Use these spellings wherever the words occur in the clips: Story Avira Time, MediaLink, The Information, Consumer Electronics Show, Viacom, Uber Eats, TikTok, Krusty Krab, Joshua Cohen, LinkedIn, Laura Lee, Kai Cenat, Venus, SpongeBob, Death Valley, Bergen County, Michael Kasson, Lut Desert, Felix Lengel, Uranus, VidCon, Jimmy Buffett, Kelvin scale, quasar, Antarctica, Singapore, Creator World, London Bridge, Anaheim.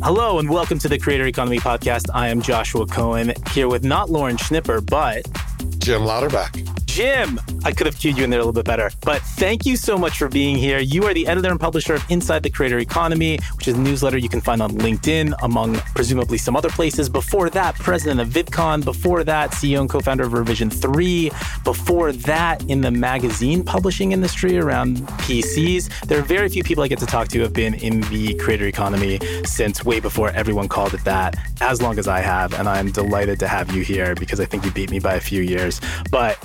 Hello and welcome to the Creator Economy Podcast. I am Joshua Cohen here with not Lauren Schnipper, but Jim Louderback. Jim, I could have cued you in there a little bit better, but thank you so much for being here. You are the editor and publisher of Inside the Creator Economy, which is a newsletter you can find on LinkedIn, among presumably some other places. Before that, president of VidCon. Before that, CEO and co-founder of Revision 3. Before that, in the magazine publishing industry around PCs. There are very few people I get to talk to who have been in the creator economy since way before everyone called it that, as long as I have. And I'm delighted to have you here because I think you beat me by a few years. But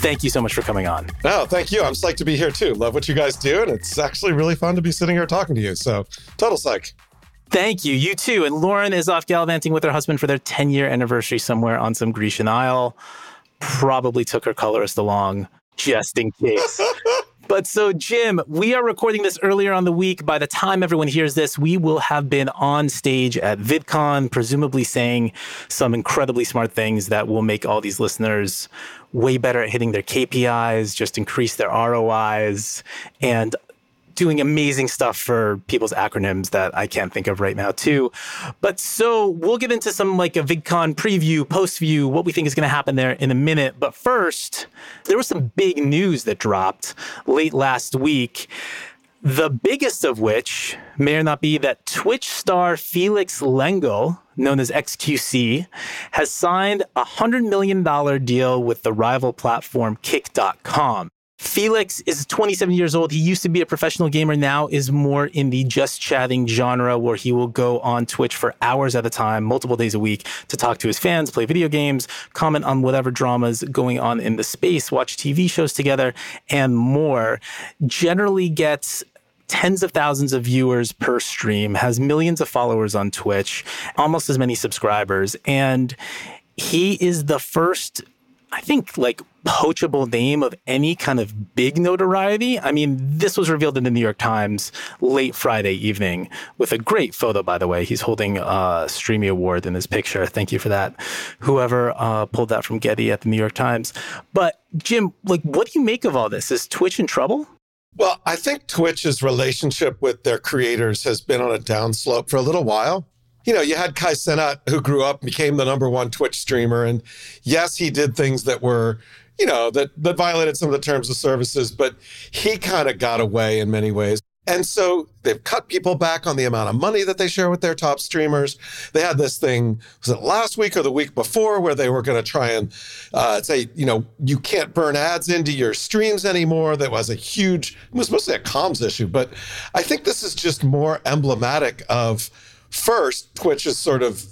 thank you so much for coming on. Oh, thank you. I'm psyched to be here too. Love what you guys do. And it's actually really fun to be sitting here talking to you. So total psych. Thank you. You too. And Lauren is off gallivanting with her husband for their 10-year anniversary somewhere on some Grecian isle. Probably took her colorist along just in case. But so, Jim, we are recording this earlier on the week. By the time everyone hears this, we will have been on stage at VidCon, presumably saying some incredibly smart things that will make all these listeners way better at hitting their KPIs, just increase their ROIs, and doing amazing stuff for people's acronyms that I can't think of right now, too. But so we'll get into some like a VidCon preview, post-view, what we think is going to happen there in a minute. But first, there was some big news that dropped late last week, the biggest of which may or not be that Twitch star Felix Lengel, known as XQC, has signed a $100 million deal with the rival platform Kick.com. Felix is 27 years old. He used to be a professional gamer, now is more in the just chatting genre where he will go on Twitch for hours at a time, multiple days a week, to talk to his fans, play video games, comment on whatever dramas going on in the space, watch TV shows together, and more. Generally gets tens of thousands of viewers per stream, has millions of followers on Twitch, almost as many subscribers. And he is the first, I think, like, poachable name of any kind of big notoriety. I mean, this was revealed in the New York Times late Friday evening with a great photo, by the way. He's holding a Streamy Award in his picture. Thank you for that, whoever pulled that from Getty at the New York Times. But Jim, like, what do you make of all this? Is Twitch in trouble? Well, I think Twitch's relationship with their creators has been on a downslope for a little while. You know, you had Kai Cenat, who grew up, became the number one Twitch streamer. And yes, he did things that were, you know, that violated some of the terms of services, but he kind of got away in many ways. And so they've cut people back on the amount of money that they share with their top streamers. They had this thing, was it last week or the week before, where they were going to try and say, you know, you can't burn ads into your streams anymore. That was it was mostly a comms issue, but I think this is just more emblematic of, first, Twitch is sort of,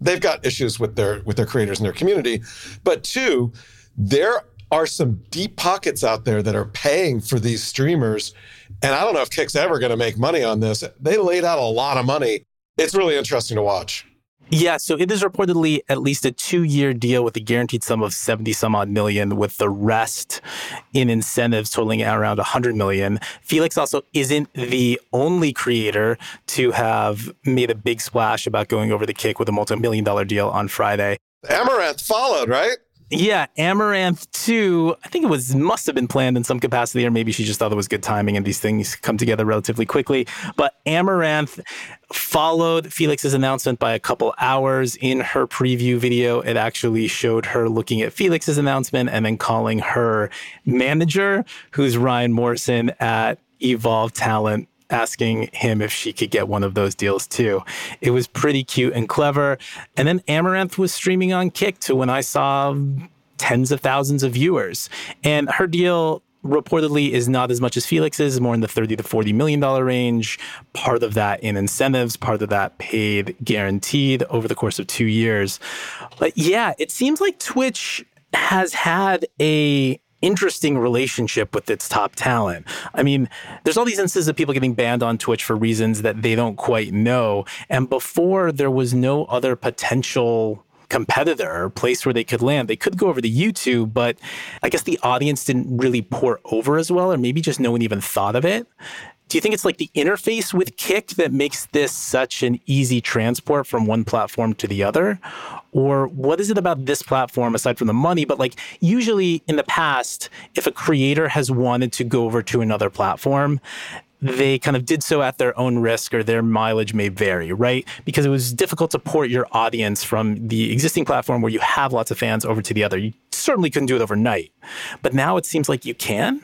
they've got issues with their creators and their community, but two, there are some deep pockets out there that are paying for these streamers. And I don't know if Kick's ever going to make money on this. They laid out a lot of money. It's really interesting to watch. Yeah, so it is reportedly at least a 2-year deal with a guaranteed sum of 70-some-odd million, with the rest in incentives totaling around 100 million. Felix also isn't the only creator to have made a big splash about going over the Kick with a multi-million-dollar deal on Friday. Amouranth followed, right? Yeah, Amouranth too. I think it must have been planned in some capacity, or maybe she just thought it was good timing and these things come together relatively quickly. But Amouranth followed Felix's announcement by a couple hours. In her preview video, it actually showed her looking at Felix's announcement and then calling her manager, who's Ryan Morrison at Evolve Talent, asking him if she could get one of those deals too. It was pretty cute and clever. And then Amouranth was streaming on Kick to when I saw tens of thousands of viewers. And her deal reportedly is not as much as Felix's, more in the $30 to $40 million range. Part of that in incentives, part of that paid guaranteed over the course of 2 years. But yeah, it seems like Twitch has had a interesting relationship with its top talent. I mean, there's all these instances of people getting banned on Twitch for reasons that they don't quite know. And before, there was no other potential competitor or place where they could land. They could go over to YouTube, but I guess the audience didn't really pour over as well, or maybe just no one even thought of it. Do you think it's like the interface with Kick that makes this such an easy transport from one platform to the other? Or what is it about this platform, aside from the money? But like, usually in the past, if a creator has wanted to go over to another platform, they kind of did so at their own risk, or their mileage may vary, right? Because it was difficult to port your audience from the existing platform where you have lots of fans over to the other. You certainly couldn't do it overnight, but now it seems like you can.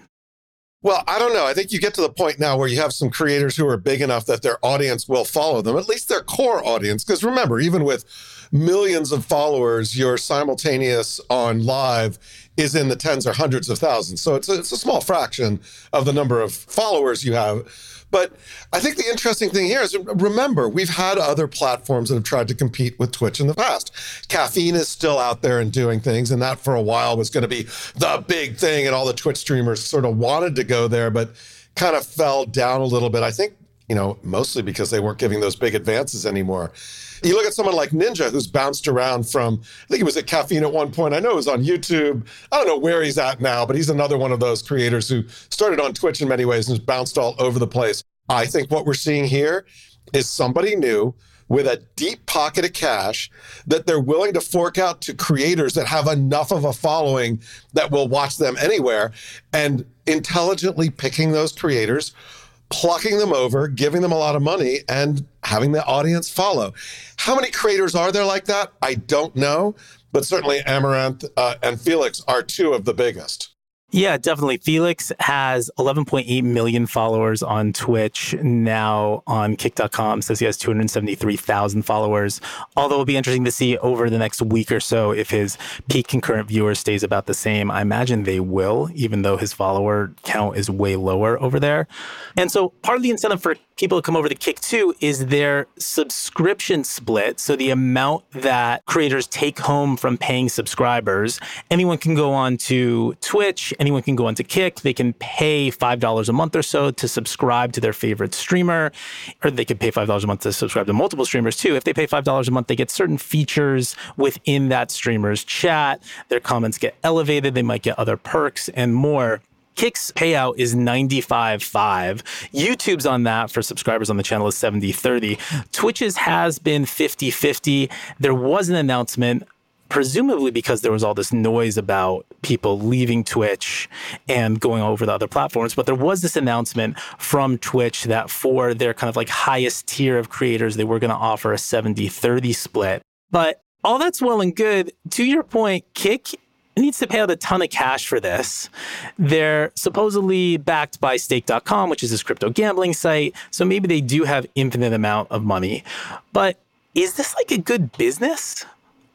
Well, I don't know. I think you get to the point now where you have some creators who are big enough that their audience will follow them, at least their core audience. Because remember, even with millions of followers, your simultaneous on live is in the tens or hundreds of thousands. So it's a small fraction of the number of followers you have. But I think the interesting thing here is, remember, we've had other platforms that have tried to compete with Twitch in the past. Caffeine is still out there and doing things, and that for a while was going to be the big thing, and all the Twitch streamers sort of wanted to go there, but kind of fell down a little bit. I think, you know, mostly because they weren't giving those big advances anymore. You look at someone like Ninja, who's bounced around from, I think he was at Caffeine at one point. I know he was on YouTube. I don't know where he's at now, but he's another one of those creators who started on Twitch in many ways and has bounced all over the place. I think what we're seeing here is somebody new with a deep pocket of cash that they're willing to fork out to creators that have enough of a following that will watch them anywhere, and intelligently picking those creators, plucking them over, giving them a lot of money, and having the audience follow. How many creators are there like that? I don't know, but certainly Amouranth and Felix are two of the biggest. Yeah, definitely. Felix has 11.8 million followers on Twitch now. On Kick.com, says he has 273,000 followers, although it'll be interesting to see over the next week or so if his peak concurrent viewers stays about the same. I imagine they will, even though his follower count is way lower over there. And so part of the incentive for people to come over to Kick too is their subscription split. So the amount that creators take home from paying subscribers. Anyone can go on to Twitch, anyone can go onto Kick. They can pay $5 a month or so to subscribe to their favorite streamer, or they could pay $5 a month to subscribe to multiple streamers too. If they pay $5 a month, they get certain features within that streamer's chat. Their comments get elevated. They might get other perks and more. Kick's payout is 95/5. YouTube's on that for subscribers on the channel is 70/30. Twitch's has been 50/50. There was an announcement, presumably because there was all this noise about people leaving Twitch and going over the other platforms. But there was this announcement from Twitch that for their kind of like highest tier of creators, they were going to offer a 70/30 split. But all that's well and good. To your point, Kick needs to pay out a ton of cash for this. They're supposedly backed by Stake.com, which is this crypto gambling site. So maybe they do have infinite amount of money. But is this like a good business?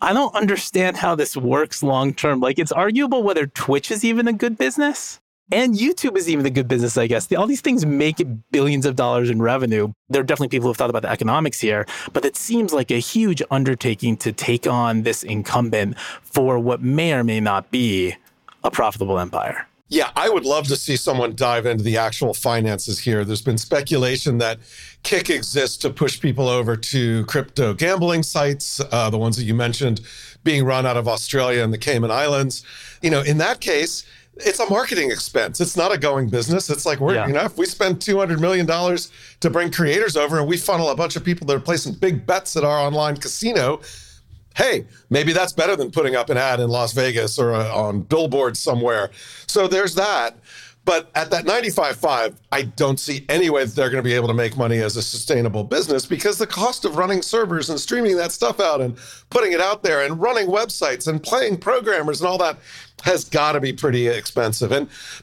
I don't understand how this works long term. Like, it's arguable whether Twitch is even a good business, and YouTube is even a good business, I guess. All these things make billions of dollars in revenue. There are definitely people who have thought about the economics here, but it seems like a huge undertaking to take on this incumbent for what may or may not be a profitable empire. Yeah, I would love to see someone dive into the actual finances here. There's been speculation that Kick exists to push people over to crypto gambling sites, the ones that you mentioned being run out of Australia and the Cayman Islands. You know, in that case, it's a marketing expense. It's not a going business. It's like, you know, if we spend $200 million to bring creators over and we funnel a bunch of people that are placing big bets at our online casino, hey, maybe that's better than putting up an ad in Las Vegas or on billboards somewhere. So there's that. But at that 95/5, I don't see any way that they're going to be able to make money as a sustainable business, because the cost of running servers and streaming that stuff out and putting it out there and running websites and paying programmers and all that has got to be pretty expensive.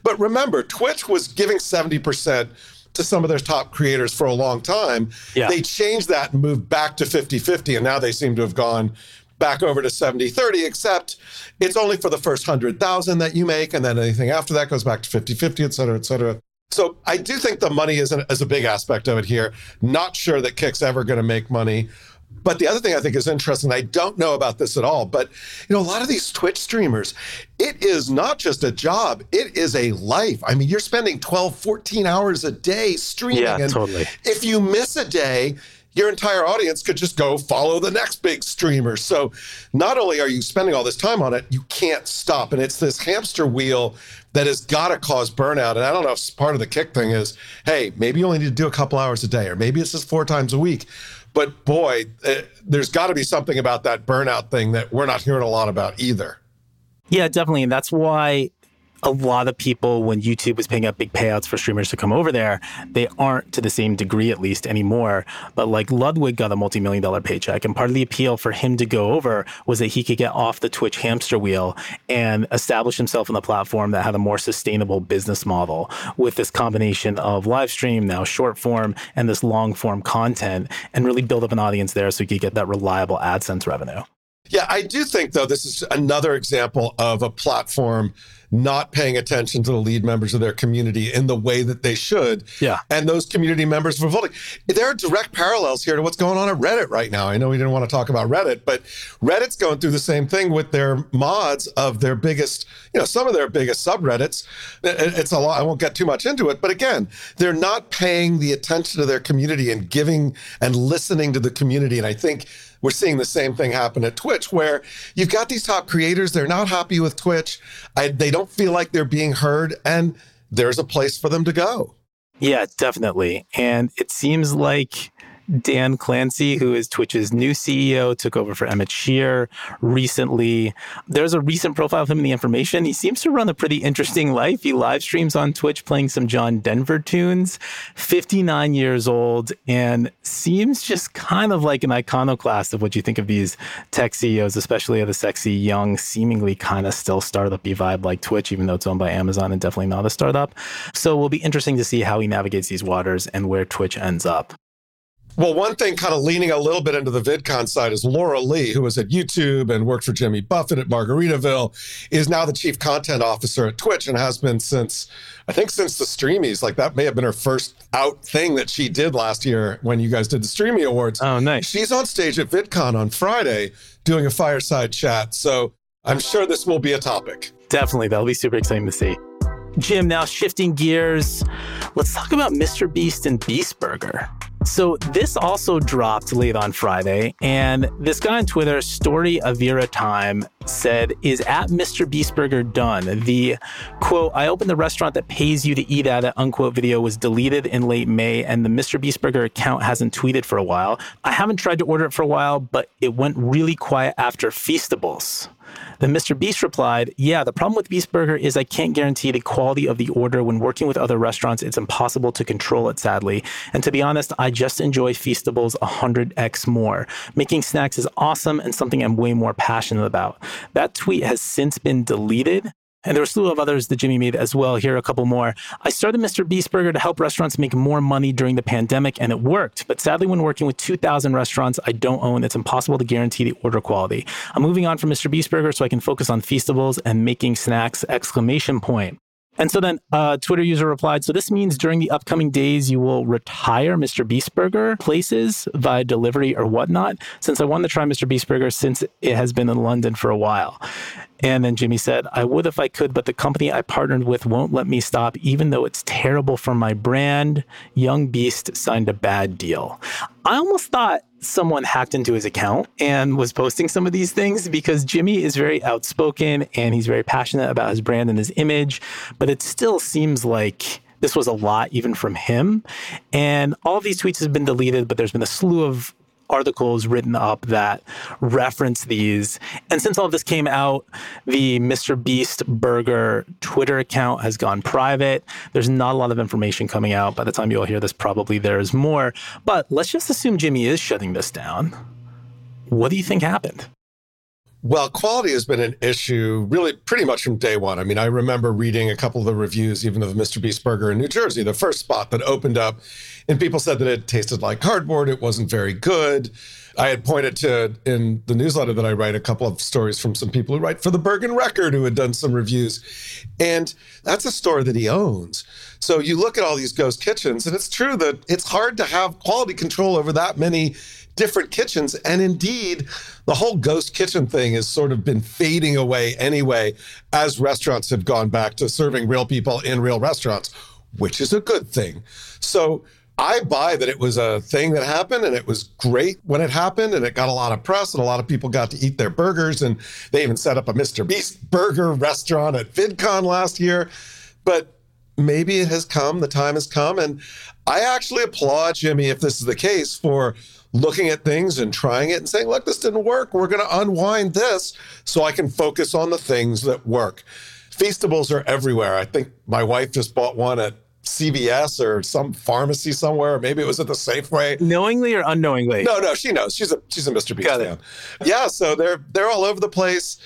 But remember, Twitch was giving 70% to some of their top creators for a long time. Yeah. They changed that and moved back to 50/50, and now they seem to have gone back over to 70/30, except it's only for the first 100,000 that you make, and then anything after that goes back to 50/50, et cetera, et cetera. So I do think the money is a big aspect of it here. Not sure that Kick's ever going to make money. But the other thing I think is interesting, I don't know about this at all, but you know, a lot of these Twitch streamers, it is not just a job, it is a life. I mean, you're spending 12, 14 hours a day streaming. Yeah, and totally. If you miss a day, your entire audience could just go follow the next big streamer. So not only are you spending all this time on it, you can't stop. And it's this hamster wheel that has got to cause burnout. And I don't know if part of the Kick thing is, hey, maybe you only need to do a couple hours a day, or maybe it's just 4 times a week. But boy, there's got to be something about that burnout thing that we're not hearing a lot about either. Yeah, definitely. And that's why a lot of people, when YouTube was paying out big payouts for streamers to come over there, they aren't to the same degree, at least anymore. But like Ludwig got a multi-million-dollar paycheck, and part of the appeal for him to go over was that he could get off the Twitch hamster wheel and establish himself on the platform that had a more sustainable business model with this combination of live stream, now short form, and this long form content, and really build up an audience there so he could get that reliable AdSense revenue. Yeah, I do think, though, this is another example of a platform not paying attention to the lead members of their community in the way that they should. Yeah. And those community members were voting. There are direct parallels here to what's going on at Reddit right now. I know we didn't want to talk about Reddit, but Reddit's going through the same thing with their mods of their biggest, you know, some of their biggest subreddits. It's a lot. I won't get too much into it, but again, they're not paying the attention to their community and giving and listening to the community. And I think we're seeing the same thing happen at Twitch, where you've got these top creators, they're not happy with Twitch. They don't feel like they're being heard, and there's a place for them to go. Yeah, definitely. And it seems like Dan Clancy, who is Twitch's new CEO, took over for Emmett Shear recently. There's a recent profile of him in The Information. He seems to run a pretty interesting life. He live streams on Twitch playing some John Denver tunes, 59 years old, and seems just kind of like an iconoclast of what you think of these tech CEOs, especially of the sexy, young, seemingly kind of still startup-y vibe like Twitch, even though it's owned by Amazon and definitely not a startup. So it will be interesting to see how he navigates these waters and where Twitch ends up. Well, one thing kind of leaning a little bit into the VidCon side is Laura Lee, who was at YouTube and worked for Jimmy Buffett at Margaritaville, is now the chief content officer at Twitch and has been since, I think, since the Streamies. Like, that may have been her first out thing that she did last year when you guys did the Streamy Awards. Oh, nice. She's on stage at VidCon on Friday doing a fireside chat. So I'm sure this will be a topic. Definitely. That'll be super exciting to see. Jim, now shifting gears, let's talk about MrBeast and Beast Burger. So this also dropped late on Friday, and this guy on Twitter, Story Avira Time, said, is at MrBeast Burger done? The, quote, I opened the restaurant that pays you to eat at it, unquote video was deleted in late May, and the MrBeast Burger account hasn't tweeted for a while. I haven't tried to order it for a while, but it went really quiet after Feastables. Then MrBeast replied, yeah, the problem with Beast Burger is I can't guarantee the quality of the order. When working with other restaurants, it's impossible to control it, sadly. And to be honest, I just enjoy Feastables 100x more. Making snacks is awesome and something I'm way more passionate about. That tweet has since been deleted. And there were a slew of others that Jimmy made as well. Here are a couple more. I started MrBeast Burger to help restaurants make more money during the pandemic, and it worked. But sadly, when working with 2,000 restaurants I don't own, it's impossible to guarantee the order quality. I'm moving on from MrBeast Burger so I can focus on Feastables and making snacks, ! And so then a Twitter user replied, so this means during the upcoming days, you will retire MrBeast Burger places via delivery or whatnot, since I wanted to try MrBeast Burger since it has been in London for a while. And then Jimmy said, I would if I could, but the company I partnered with won't let me stop, even though it's terrible for my brand. Young Beast signed a bad deal. I almost thought someone hacked into his account and was posting some of these things, because Jimmy is very outspoken and he's very passionate about his brand and his image, but it still seems like this was a lot even from him. And all of these tweets have been deleted, but there's been a slew of articles written up that reference these. And since all of this came out, the MrBeast Burger Twitter account has gone private. There's not a lot of information coming out. By the time you all hear this, probably there's more. But let's just assume Jimmy is shutting this down. What do you think happened? Well, quality has been an issue really pretty much from day one. I mean, I remember reading a couple of the reviews, even of MrBeast Burger in New Jersey, the first spot that opened up, and people said that it tasted like cardboard. It wasn't very good. I had pointed to, in the newsletter that I write, a couple of stories from some people who write for the Bergen Record who had done some reviews. And that's a store that he owns. So you look at all these ghost kitchens, and it's true that it's hard to have quality control over that many different kitchens. And indeed, the whole ghost kitchen thing has sort of been fading away anyway, as restaurants have gone back to serving real people in real restaurants, which is a good thing. So I buy that it was a thing that happened, and it was great when it happened, and it got a lot of press, and a lot of people got to eat their burgers, and they even set up a MrBeast Burger restaurant at VidCon last year. But maybe it has come, the time has come, and I actually applaud Jimmy, if this is the case, for looking at things and trying it and saying, look, this didn't work. We're going to unwind this so I can focus on the things that work. Feastables are everywhere. I think my wife just bought one at CVS or some pharmacy somewhere. Maybe it was at the Safeway. Knowingly or unknowingly? No, she knows. She's a MrBeast fan. Yeah, so they're all over the place.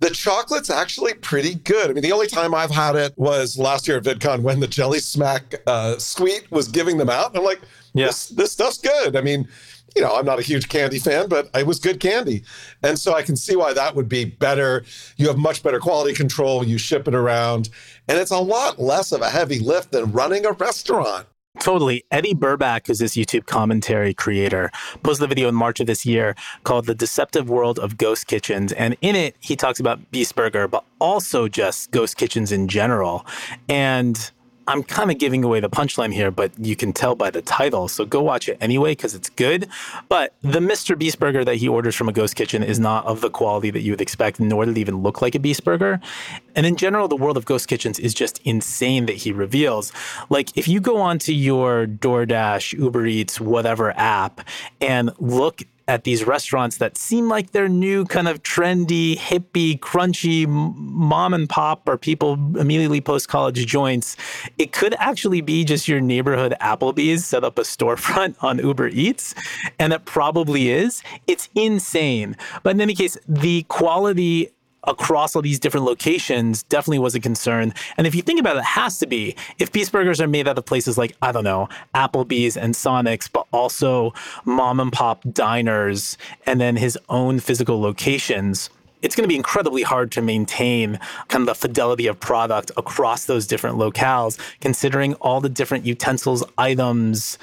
The chocolate's actually pretty good. I mean, the only time I've had it was last year at VidCon when the Jelly Smack Sweet was giving them out. And I'm like, this stuff's good. I mean, you know, I'm not a huge candy fan, but it was good candy. And so I can see why that would be better. You have much better quality control. You ship it around. And it's a lot less of a heavy lift than running a restaurant. Totally. Eddie Burback, who's this YouTube commentary creator, posted a video in March of this year called The Deceptive World of Ghost Kitchens. And in it, he talks about Beast Burger, but also just ghost kitchens in general. And I'm kind of giving away the punchline here, but you can tell by the title. So go watch it anyway, because it's good. But the MrBeast Burger that he orders from a ghost kitchen is not of the quality that you would expect, nor did it even look like a Beast Burger. And in general, the world of ghost kitchens is just insane that he reveals. Like, if you go onto your DoorDash, Uber Eats, whatever app, and look at these restaurants that seem like they're new, kind of trendy, hippie, crunchy, mom and pop, or people immediately post-college joints, it could actually be just your neighborhood Applebee's set up a storefront on Uber Eats, and it probably is. It's insane. But in any case, the quality across all these different locations definitely was a concern. And if you think about it, it has to be. If Beast Burgers are made out of places like, I don't know, Applebee's and Sonic's, but also mom and pop diners, and then his own physical locations, it's going to be incredibly hard to maintain kind of the fidelity of product across those different locales, considering all the different utensils, items,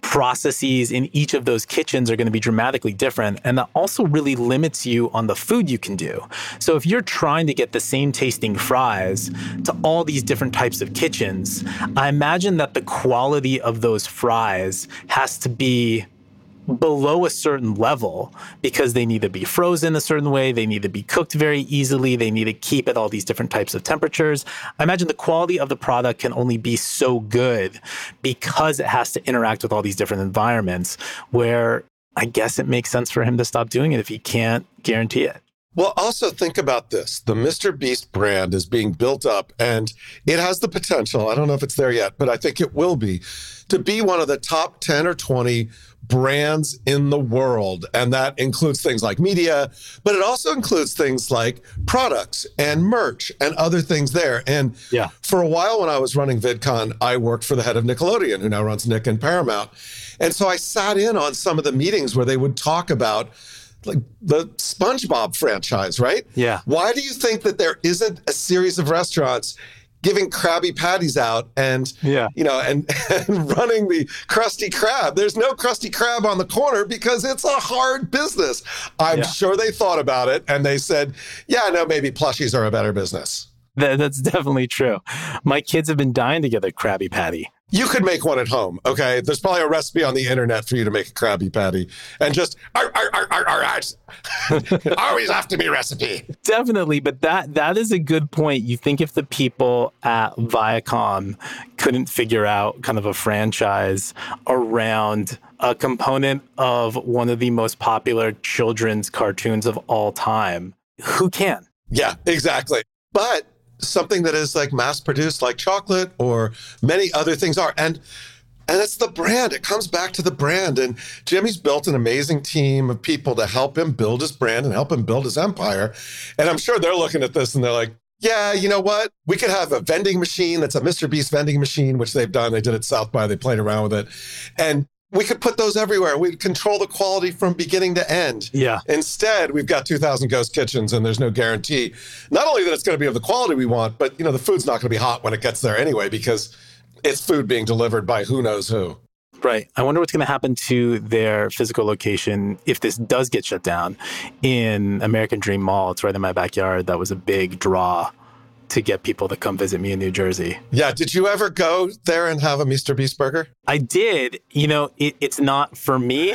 processes in each of those kitchens are going to be dramatically different. And that also really limits you on the food you can do. So if you're trying to get the same tasting fries to all these different types of kitchens, I imagine that the quality of those fries has to be below a certain level because they need to be frozen a certain way. They need to be cooked very easily. They need to keep at all these different types of temperatures. I imagine the quality of the product can only be so good because it has to interact with all these different environments, where I guess it makes sense for him to stop doing it if he can't guarantee it. Well, also think about this. The MrBeast brand is being built up, and it has the potential, I don't know if it's there yet, but I think it will be, to be one of the top 10 or 20 brands in the world. And that includes things like media, but it also includes things like products and merch and other things there. And for a while when I was running VidCon, I worked for the head of Nickelodeon, who now runs Nick and Paramount. And so I sat in on some of the meetings where they would talk about like the SpongeBob franchise, right? Yeah. Why do you think that there isn't a series of restaurants giving Krabby Patties out and, you know, and running the Krusty Krab? There's no Krusty Krab on the corner because it's a hard business. I'm sure they thought about it and they said, maybe plushies are a better business. That's definitely true. My kids have been dying to get a Krabby Patty. You could make one at home, okay? There's probably a recipe on the internet for you to make a Krabby Patty. And just, always after me recipe. Definitely, but that is a good point. You think if the people at Viacom couldn't figure out kind of a franchise around a component of one of the most popular children's cartoons of all time, who can? Yeah, exactly. But something that is like mass produced like chocolate or many other things are. And it's the brand. It comes back to the brand. And Jimmy's built an amazing team of people to help him build his brand and help him build his empire. And I'm sure they're looking at this and they're like, yeah, you know what? We could have a vending machine that's a MrBeast vending machine, which they've done. They did it South by. They played around with it. And we could put those everywhere. We'd control the quality from beginning to end. Yeah. Instead, we've got 2,000 ghost kitchens and there's no guarantee. Not only that it's going to be of the quality we want, but you know the food's not going to be hot when it gets there anyway because it's food being delivered by who knows who. Right. I wonder what's going to happen to their physical location if this does get shut down in American Dream Mall. It's right in my backyard. That was a big draw to get people to come visit me in New Jersey. Yeah, did you ever go there and have a MrBeast burger? I did. You know, it's not for me,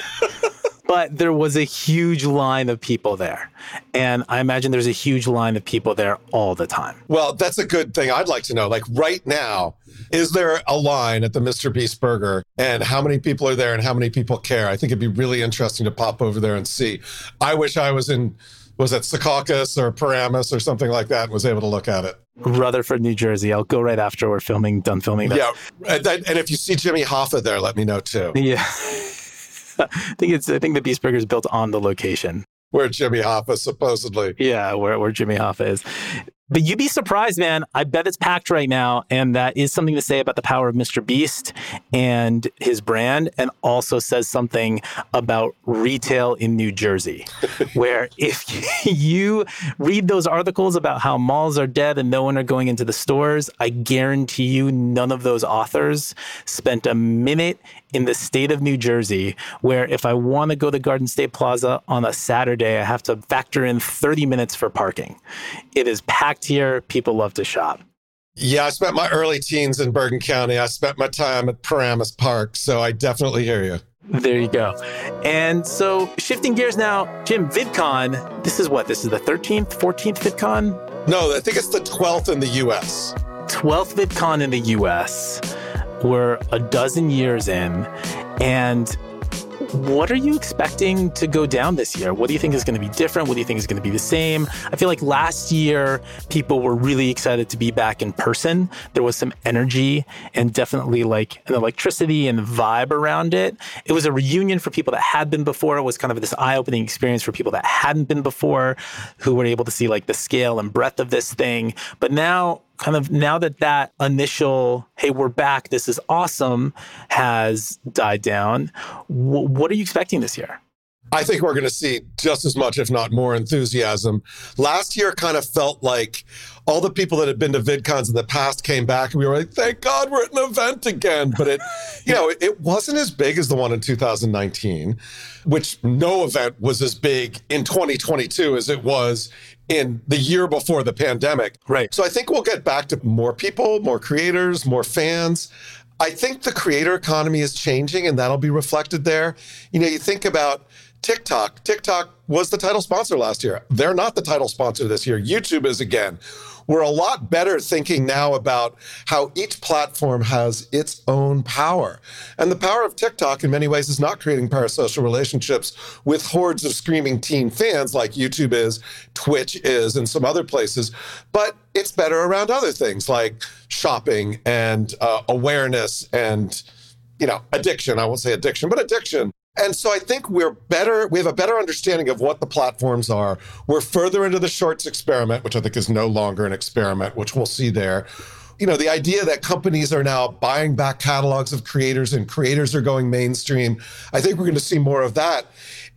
but there was a huge line of people there. And I imagine there's a huge line of people there all the time. Well, that's a good thing I'd like to know. Like right now, is there a line at the MrBeast burger and how many people are there and how many people care? I think it'd be really interesting to pop over there and see. I wish I was in was at Secaucus or Paramus or something like that, and was able to look at it. Rutherford, New Jersey. I'll go right after we're done filming this. Yeah, and if you see Jimmy Hoffa there, let me know too. Yeah, I think the Beast Burger is built on the location where Jimmy Hoffa supposedly. Yeah, where Jimmy Hoffa is. But you'd be surprised, man. I bet it's packed right now. And that is something to say about the power of MrBeast and his brand, and also says something about retail in New Jersey, where if you read those articles about how malls are dead and no one are going into the stores, I guarantee you none of those authors spent a minute in the state of New Jersey, where if I want to go to Garden State Plaza on a Saturday, I have to factor in 30 minutes for parking. It is packed here. People love to shop. Yeah, I spent my early teens in Bergen County. I spent my time at Paramus Park, so I definitely hear you. There you go. And so shifting gears now, Jim, VidCon, this is the 13th, 14th VidCon? No, I think it's the 12th in the U.S. 12th VidCon in the U.S., we're a dozen years in. And what are you expecting to go down this year? What do you think is going to be different? What do you think is going to be the same? I feel like last year, people were really excited to be back in person. There was some energy and definitely like an electricity and vibe around it. It was a reunion for people that had been before. It was kind of this eye-opening experience for people that hadn't been before, who were able to see like the scale and breadth of this thing. But now, kind of now that initial, hey, we're back, this is awesome, has died down, what are you expecting this year? I think we're going to see just as much, if not more, enthusiasm. Last year kind of felt like all the people that had been to VidCons in the past came back, and we were like, thank God we're at an event again. But it, you know, it wasn't as big as the one in 2019, which no event was as big in 2022 as it was in the year before the pandemic. Right. So I think we'll get back to more people, more creators, more fans. I think the creator economy is changing, and that'll be reflected there. You know, you think about TikTok. TikTok was the title sponsor last year. They're not the title sponsor this year. YouTube is again. We're a lot better thinking now about how each platform has its own power. And the power of TikTok in many ways is not creating parasocial relationships with hordes of screaming teen fans like YouTube is, Twitch is, and some other places, but it's better around other things like shopping and awareness and, you know, addiction. I won't say addiction, but addiction. And so I think we're better, we have a better understanding of what the platforms are. We're further into the shorts experiment, which I think is no longer an experiment, which we'll see there. You know, the idea that companies are now buying back catalogs of creators and creators are going mainstream, I think we're going to see more of that.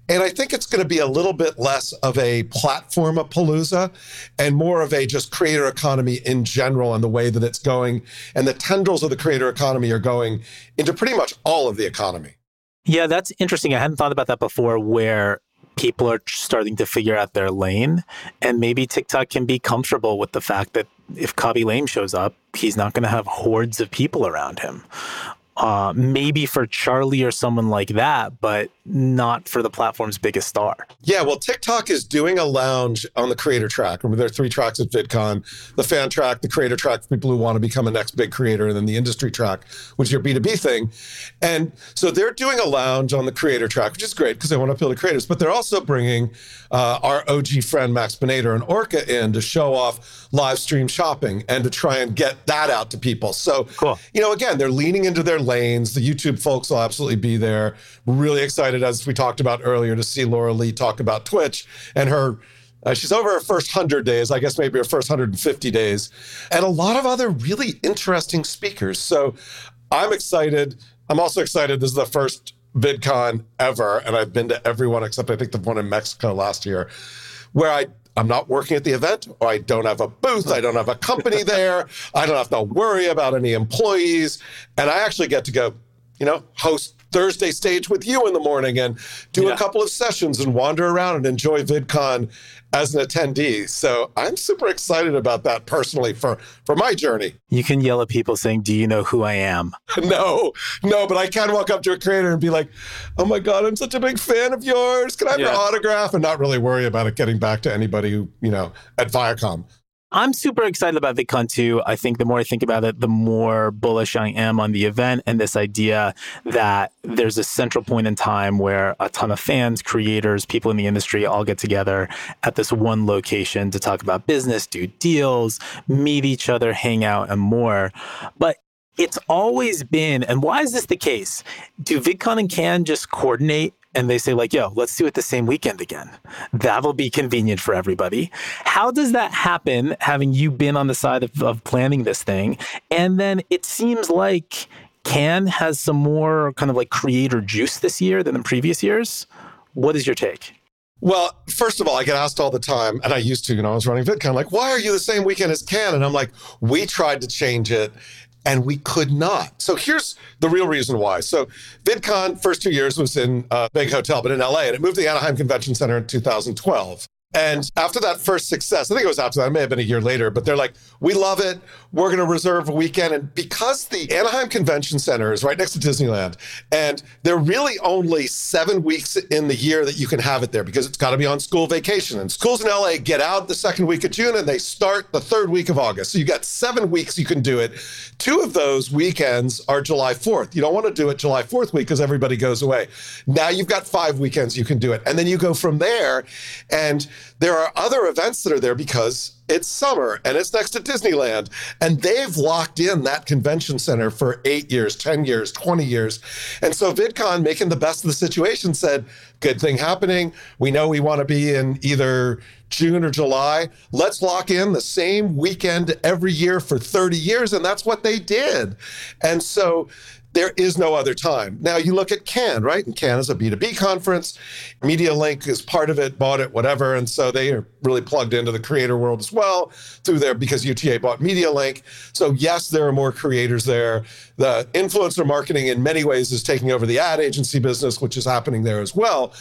And I think it's going to be a little bit less of a platform-a-palooza and more of a just creator economy in general and the way that it's going. And the tendrils of the creator economy are going into pretty much all of the economy. Yeah, that's interesting. I hadn't thought about that before, where people are starting to figure out their lane. And maybe TikTok can be comfortable with the fact that if Kobby Lame shows up, he's not going to have hordes of people around him. Maybe for Charlie or someone like that, but not for the platform's biggest star. Yeah, well, TikTok is doing a lounge on the creator track. Remember, there are three tracks at VidCon, the fan track, the creator track for people who want to become a next big creator, and then the industry track, which is your B2B thing. And so they're doing a lounge on the creator track, which is great because they want to appeal to creators, but they're also bringing our OG friend, Max Bonader and Orca in to show off live stream shopping and to try and get that out to people. So, cool. You know, again, they're leaning into their lanes. The YouTube folks will absolutely be there. Really excited, as we talked about earlier, to see Laura Lee talk about Twitch and her, she's over her first 100 days, I guess maybe her first 150 days, and a lot of other really interesting speakers. So I'm excited. I'm also excited. This is the first VidCon ever, and I've been to everyone except I think the one in Mexico last year, where I'm not working at the event, or I don't have a booth, I don't have a company there, I don't have to worry about any employees, and I actually get to go, you know, host Thursday Stage with you in the morning and do a couple of sessions and wander around and enjoy VidCon as an attendee. So I'm super excited about that personally for my journey. You can yell at people saying, do you know who I am? No, but I can walk up to a creator and be like, oh my God, I'm such a big fan of yours. Can I have your autograph? And not really worry about it getting back to anybody who, you know, at Viacom. I'm super excited about VidCon too. I think the more I think about it, the more bullish I am on the event and this idea that there's a central point in time where a ton of fans, creators, people in the industry all get together at this one location to talk about business, do deals, meet each other, hang out, and more. But it's always been, and why is this the case? Do VidCon and Cannes just coordinate and they say like, yo, let's do it the same weekend again. That'll be convenient for everybody. How does that happen, having you been on the side of planning this thing? And then it seems like Cannes has some more kind of like creator juice this year than in previous years. What is your take? Well, first of all, I get asked all the time, and I used to, you know, I was running VidCon, like, why are you the same weekend as Cannes? And I'm like, we tried to change it and we could not. So here's the real reason why. So VidCon, first 2 years, was in a big hotel, but in LA, and it moved to the Anaheim Convention Center in 2012. And after that first success, I think it was after that, it may have been a year later, but they're like, we love it, we're gonna reserve a weekend. And because the Anaheim Convention Center is right next to Disneyland, and there are really only 7 weeks in the year that you can have it there because it's gotta be on school vacation. And schools in LA get out the second week of June and they start the third week of August. So you got 7 weeks you can do it. 2 of those weekends are July 4th. You don't wanna do it July 4th week because everybody goes away. Now you've got 5 weekends you can do it. And then you go from there, and there are other events that are there because it's summer and it's next to Disneyland. And they've locked in that convention center for 8 years, 10 years, 20 years. And so VidCon, making the best of the situation, said, good thing happening. We know we want to be in either June or July. Let's lock in the same weekend every year for 30 years. And that's what they did. And so there is no other time. Now you look at Cannes, right? And Cannes is a B2B conference. MediaLink is part of it, bought it, whatever. And so they are really plugged into the creator world as well through there because UTA bought MediaLink. So yes, there are more creators there. The influencer marketing in many ways is taking over the ad agency business, which is happening there as well.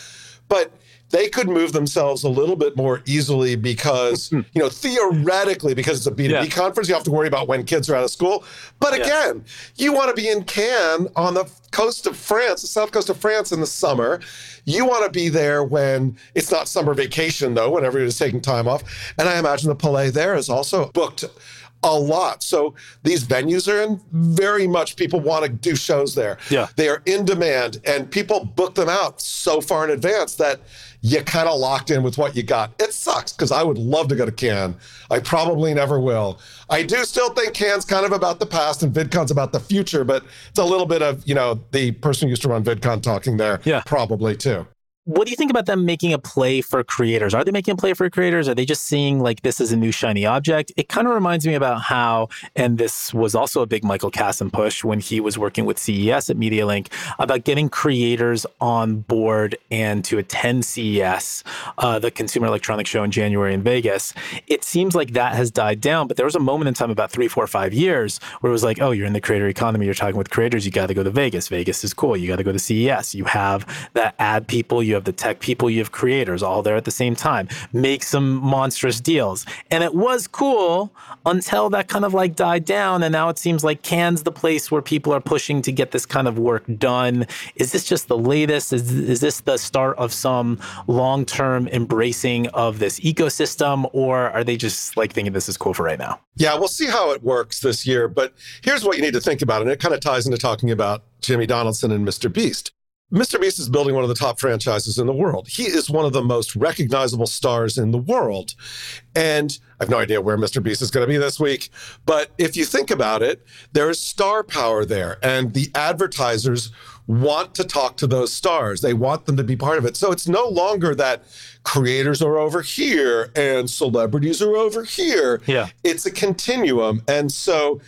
But they could move themselves a little bit more easily because, you know, theoretically, because it's a B2B conference, you have to worry about when kids are out of school. But again, you want to be in Cannes on the coast of France, the south coast of France in the summer. You want to be there when it's not summer vacation, though, when everybody's taking time off. And I imagine the Palais there is also booked a lot. So these venues are in very much, people want to do shows there. Yeah. They are in demand and people book them out so far in advance that you kind of locked in with what you got. It sucks because I would love to go to Cannes. I probably never will. I do still think Cannes kind of about the past and VidCon's about the future, but it's a little bit of, you know, the person who used to run VidCon talking there probably too. What do you think about them making a play for creators? Are they making a play for creators? Are they just seeing like this is a new shiny object? It kind of reminds me about how, and this was also a big Michael Kasson push when he was working with CES at MediaLink, about getting creators on board and to attend CES, the Consumer Electronics Show in January in Vegas. It seems like that has died down, but there was a moment in time about 3, 4, 5 years where it was like, oh, you're in the creator economy, you're talking with creators, you got to go to Vegas. Vegas is cool. You got to go to CES. You have that ad people, you have the tech people, you have creators all there at the same time. Make some monstrous deals. And it was cool until that kind of like died down. And now it seems like Cannes the place where people are pushing to get this kind of work done. Is this just the latest? Is this the start of some long-term embracing of this ecosystem? Or are they just like thinking this is cool for right now? Yeah, we'll see how it works this year. But here's what you need to think about. And it kind of ties into talking about Jimmy Donaldson and MrBeast. MrBeast is building one of the top franchises in the world. He is one of the most recognizable stars in the world. And I have no idea where MrBeast is going to be this week. But if you think about it, there is star power there. And the advertisers want to talk to those stars. They want them to be part of it. So it's no longer that creators are over here and celebrities are over here. Yeah. It's a continuum. And so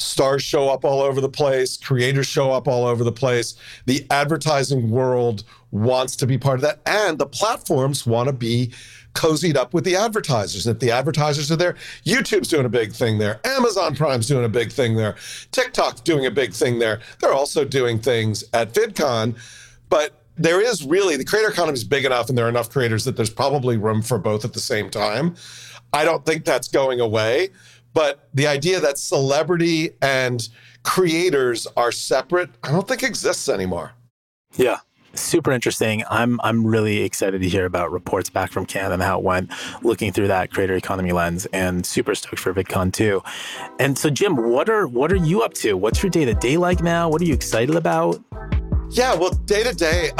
stars show up all over the place, creators show up all over the place. The advertising world wants to be part of that. And the platforms want to be cozied up with the advertisers. And if the advertisers are there, YouTube's doing a big thing there. Amazon Prime's doing a big thing there. TikTok's doing a big thing there. They're also doing things at VidCon. But there is really, the creator economy is big enough and there are enough creators that there's probably room for both at the same time. I don't think that's going away. But the idea that celebrity and creators are separate, I don't think exists anymore. Yeah. super interesting. I'm really excited to hear about reports back from Cannes and how it went, looking through that creator economy lens, and super stoked for VidCon too. And so, Jim, what are you up to? What's your day-to-day like now? What are you excited about? Yeah, well, day-to-day,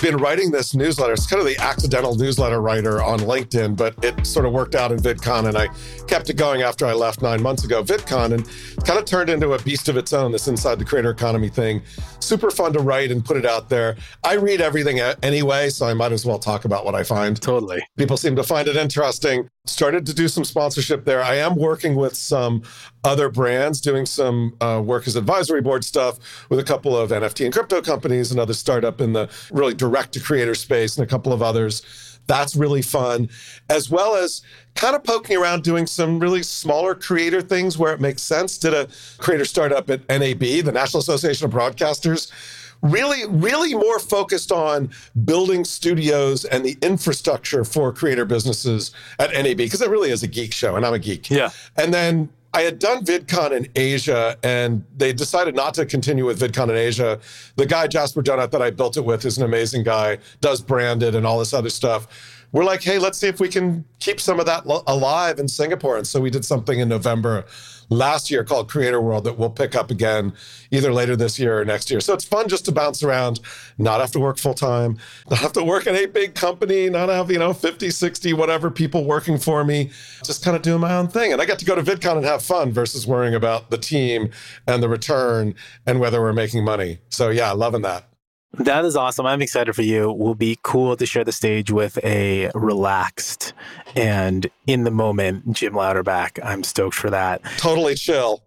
been writing this newsletter. It's kind of the accidental newsletter writer on LinkedIn, but it sort of worked out in VidCon, and I kept it going after I left 9 months ago. VidCon, and kind of turned into a beast of its own, this Inside the Creator Economy thing. Super fun to write and put it out there. I read everything anyway, so I might as well talk about what I find. Totally. People seem to find it interesting. Started to do some sponsorship there. I am working with some other brands, doing some work as advisory board stuff with a couple of NFT and crypto companies, another startup in the really direct-to-creator space, and a couple of others. That's really fun, as well as kind of poking around doing some really smaller creator things where it makes sense. Did a creator startup at NAB, the National Association of Broadcasters, really more focused on building studios and the infrastructure for creator businesses at NAB, because it really is a geek show, and I'm a geek. Yeah. And then I had done VidCon in Asia, and they decided not to continue with VidCon in Asia. The guy, Jasper Donut, that I built it with is an amazing guy, does branded and all this other stuff. We're like, hey, let's see if we can keep some of that alive in Singapore. And so we did something in November last year called Creator World that we'll pick up again either later this year or next year. So it's fun just to bounce around, not have to work full time, not have to work in a big company, not have, 50, 60, whatever people working for me, just kind of doing my own thing. And I got to go to VidCon and have fun versus worrying about the team and the return and whether we're making money. So yeah, loving that. That is awesome. I'm excited for you. It will be cool to share the stage with a relaxed and in the moment Jim Louderback. I'm stoked for that. Totally chill.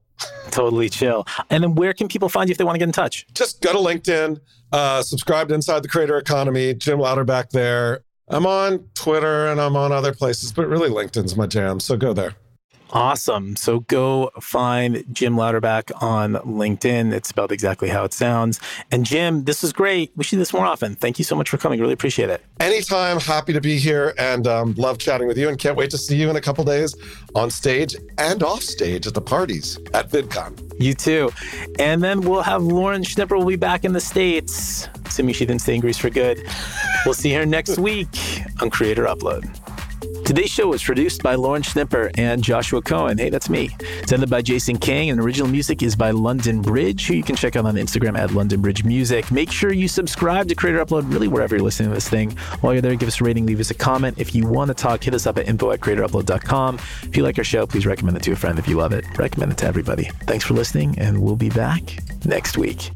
Totally chill. And then where can people find you if they want to get in touch? Just go to LinkedIn, subscribe to Inside the Creator Economy, Jim Louderback there. I'm on Twitter and I'm on other places, but really LinkedIn's my jam. So go there. Awesome. So go find Jim Louderback on LinkedIn. It's spelled exactly how it sounds. And Jim, this was great. We should do this more often. Thank you so much for coming. Really appreciate it. Anytime. Happy to be here, and love chatting with you, and can't wait to see you in a couple days on stage and off stage at the parties at VidCon. You too. And then we'll have Lauren Schnipper will be back in the States. Assuming she didn't stay in Greece for good. We'll see her next week on Creator Upload. Today's show was produced by Lauren Schnipper and Joshua Cohen. Hey, that's me. It's edited by Jason King, and original music is by London Bridge, who you can check out on Instagram at London Bridge Music. Make sure you subscribe to Creator Upload, really wherever you're listening to this thing. While you're there, give us a rating, leave us a comment. If you want to talk, hit us up at info@creatorupload.com. If you like our show, please recommend it to a friend if you love it. Recommend it to everybody. Thanks for listening, and we'll be back next week.